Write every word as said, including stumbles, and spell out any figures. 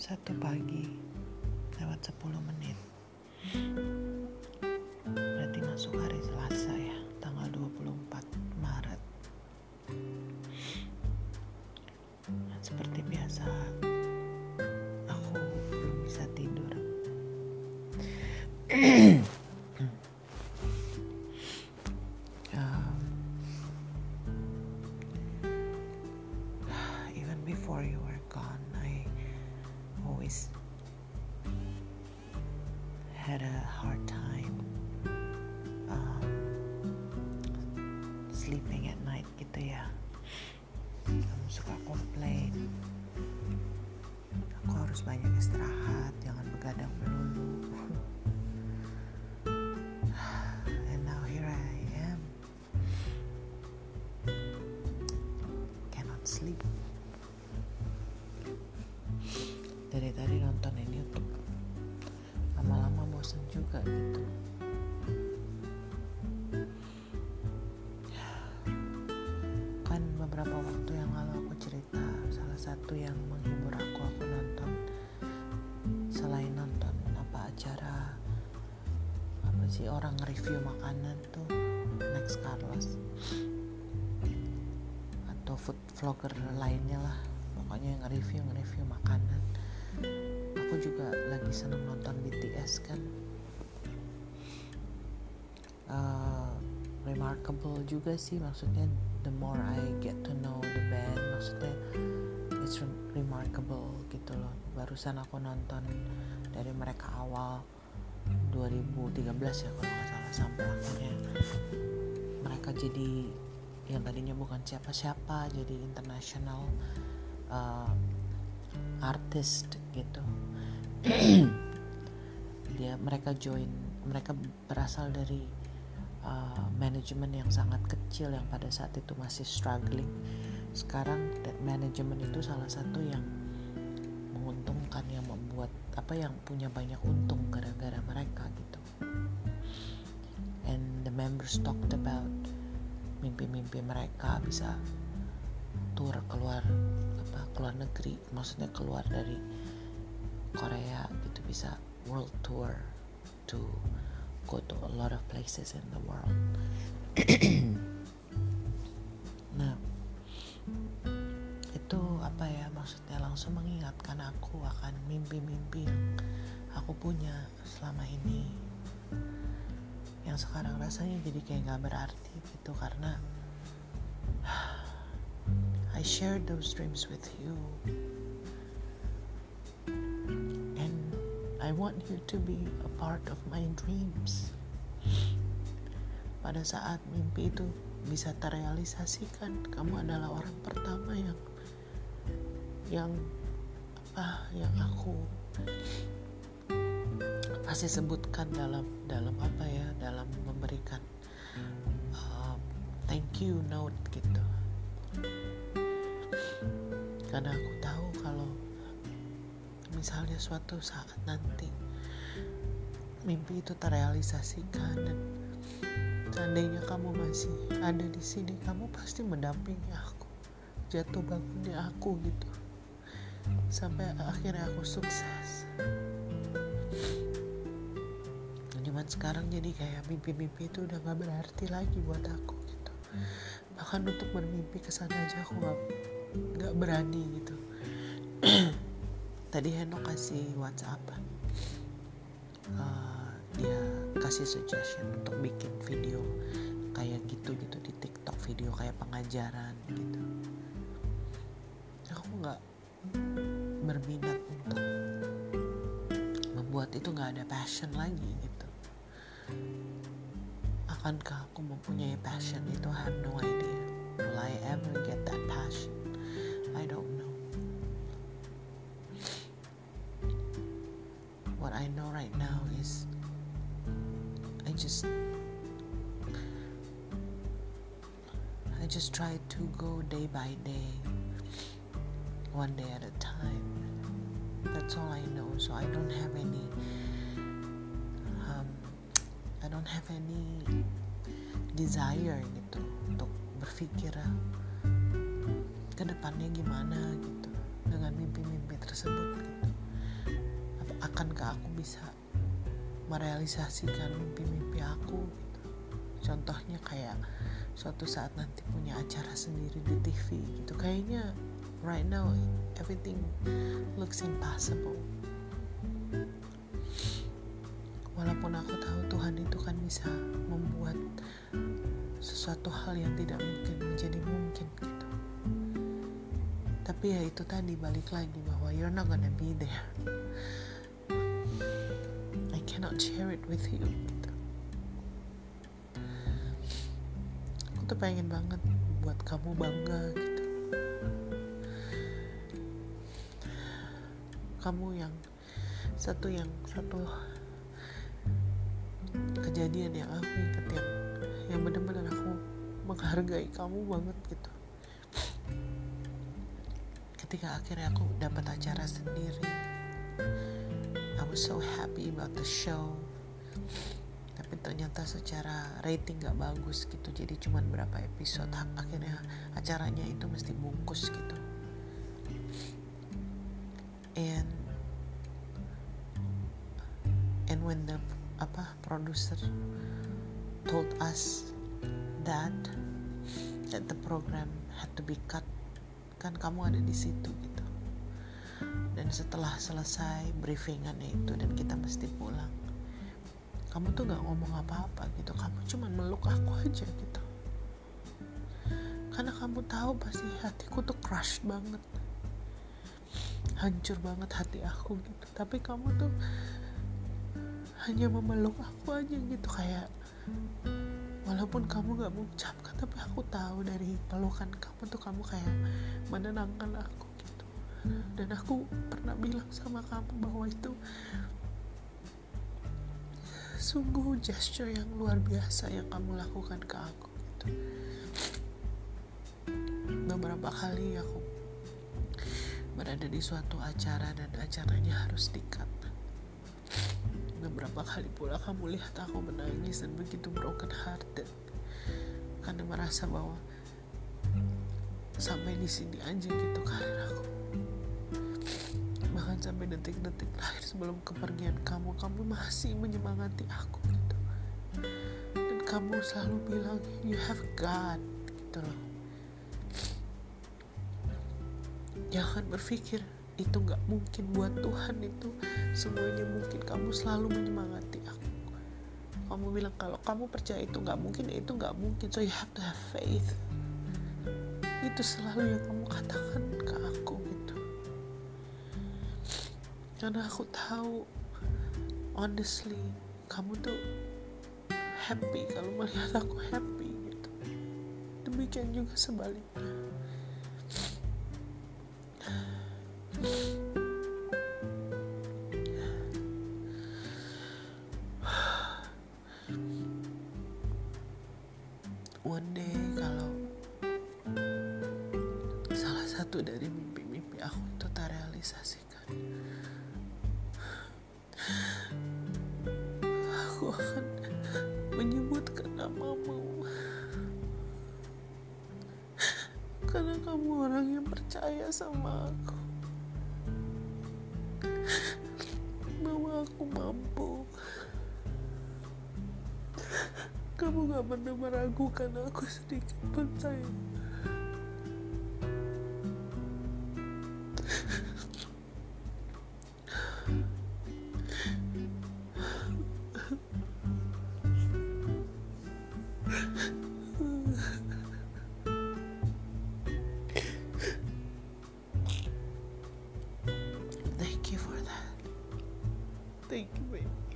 Satu pagi lewat sepuluh menit. Berarti masuk hari Selasa ya, tanggal dua puluh empat Maret. Dan seperti biasa, aku belum bisa tidur. Before you were gone, I always had a hard time um, sleeping at night gitu ya. Kamu suka komplain, aku harus banyak istirahat, jangan begadang melulu. And now here I am, cannot sleep. Dari tadi nonton ini YouTube, lama-lama bosan juga gitu. Kan beberapa waktu yang lalu aku cerita, salah satu yang menghibur aku, aku nonton, selain nonton apa acara, apa sih orang review makanan tuh, Next Carlos atau food vlogger lainnya lah, pokoknya yang nge-review nge-review makanan. Aku juga lagi seneng nonton B T S kan, uh, remarkable juga sih, maksudnya the more I get to know the band, maksudnya it's remarkable gitu loh. Barusan aku nonton dari mereka awal dua ribu tiga belas ya kalau nggak salah, sampai akhirnya mereka jadi yang tadinya bukan siapa-siapa jadi international uh, artis gitu. Dia mereka join, mereka berasal dari uh, manajemen yang sangat kecil yang pada saat itu masih struggling. Sekarang manajemen itu salah satu yang menguntungkan, yang membuat apa yang punya banyak untung gara-gara mereka gitu. And the members talked about mimpi-mimpi mereka bisa tour keluar keluar negeri, maksudnya keluar dari Korea gitu, bisa world tour to go to a lot of places in the world. Nah, itu apa ya, maksudnya langsung mengingatkan aku akan mimpi-mimpi yang aku punya selama ini, yang sekarang rasanya jadi kayak gak berarti gitu, karena I shared those dreams with you, and I want you to be a part of my dreams. Pada saat mimpi itu bisa terrealisasikan, kamu adalah orang pertama yang yang apa yang aku pasti sebutkan dalam dalam apa ya, dalam memberikan uh, thank you note gitu. Karena aku tahu kalau misalnya suatu saat nanti mimpi itu terrealisasikan dan seandainya kamu masih ada di sini, kamu pasti mendampingi aku, jatuh bangunnya aku gitu, sampai akhirnya aku sukses. Cuman sekarang jadi kayak mimpi-mimpi itu udah gak berarti lagi buat aku gitu. Bahkan untuk bermimpi kesana aja aku gak nggak berani gitu. Tadi Heno kasih WhatsApp, uh, dia kasih suggestion untuk bikin video kayak gitu gitu di TikTok, video kayak pengajaran gitu. Aku nggak berminat untuk membuat itu, nggak ada passion lagi gitu. Akankah aku mempunyai passion itu? I have no idea. Will I ever get that passion? I don't know. What I know right now is I just I just try to go day by day, one day at a time. That's all I know. So I don't have any um, I don't have any desire gitu untuk berpikir ke depannya gimana gitu dengan mimpi-mimpi tersebut gitu. Akankah aku bisa merealisasikan mimpi-mimpi aku gitu. Contohnya kayak suatu saat nanti punya acara sendiri di T V gitu. Kayaknya right now everything looks impossible. Walaupun aku tahu Tuhan itu kan bisa membuat sesuatu hal yang tidak mungkin menjadi mungkin gitu. Tapi ya itu tadi, balik lagi bahwa you're not gonna be there. I cannot share it with you gitu. Aku tuh pengen banget buat kamu bangga gitu. Kamu yang satu yang satu kejadian yang aku ingat yang yang benar-benar aku menghargai kamu banget gitu. Ketika akhirnya aku dapat acara sendiri, I was so happy about the show. Tapi ternyata secara rating gak bagus gitu. Jadi cuman berapa episode, akhirnya acaranya itu mesti bungkus gitu. And and when the apa producer told us that that the program had to be cut, kan kamu ada di situ gitu. Dan setelah selesai briefingannya itu dan kita mesti pulang, kamu tuh gak ngomong apa-apa gitu. Kamu cuma meluk aku aja gitu. Karena kamu tahu pasti hatiku tuh crushed banget, hancur banget hati aku gitu. Tapi kamu tuh hanya memeluk aku aja gitu, kayak walaupun kamu gak mengucapkan, tapi aku tahu dari pelukan kamu tuh kamu kayak menenangkan aku gitu. Dan aku pernah bilang sama kamu bahwa itu sungguh gesture yang luar biasa yang kamu lakukan ke aku gitu. Beberapa kali aku berada di suatu acara dan acaranya harus di-cut. Beberapa kali pula kamu lihat aku menangis dan begitu broken hearted karena merasa bahwa sampai di sini aja gitu karir aku. Bahkan sampai detik-detik terakhir sebelum kepergian kamu, kamu masih menyemangati aku gitu. Dan kamu selalu bilang you have God gitu loh. Jangan berpikir itu gak mungkin buat Tuhan, itu semuanya mungkin. Kamu selalu menyemangati aku. Kamu bilang kalau kamu percaya itu gak mungkin, itu gak mungkin. So you have to have faith. Itu selalu yang kamu katakan ke aku gitu. Karena aku tahu honestly kamu tuh happy kalau melihat aku happy gitu. Demikian juga sebaliknya. One day kalau salah satu dari mimpi-mimpi aku itu terrealisasikan, aku akan menyebutkan namamu. Karena kamu orang yang percaya sama aku bahwa aku mampu. Kamu gak pernah meragukan aku sedikit pun sayang. Thank you for that. Thank you, baby.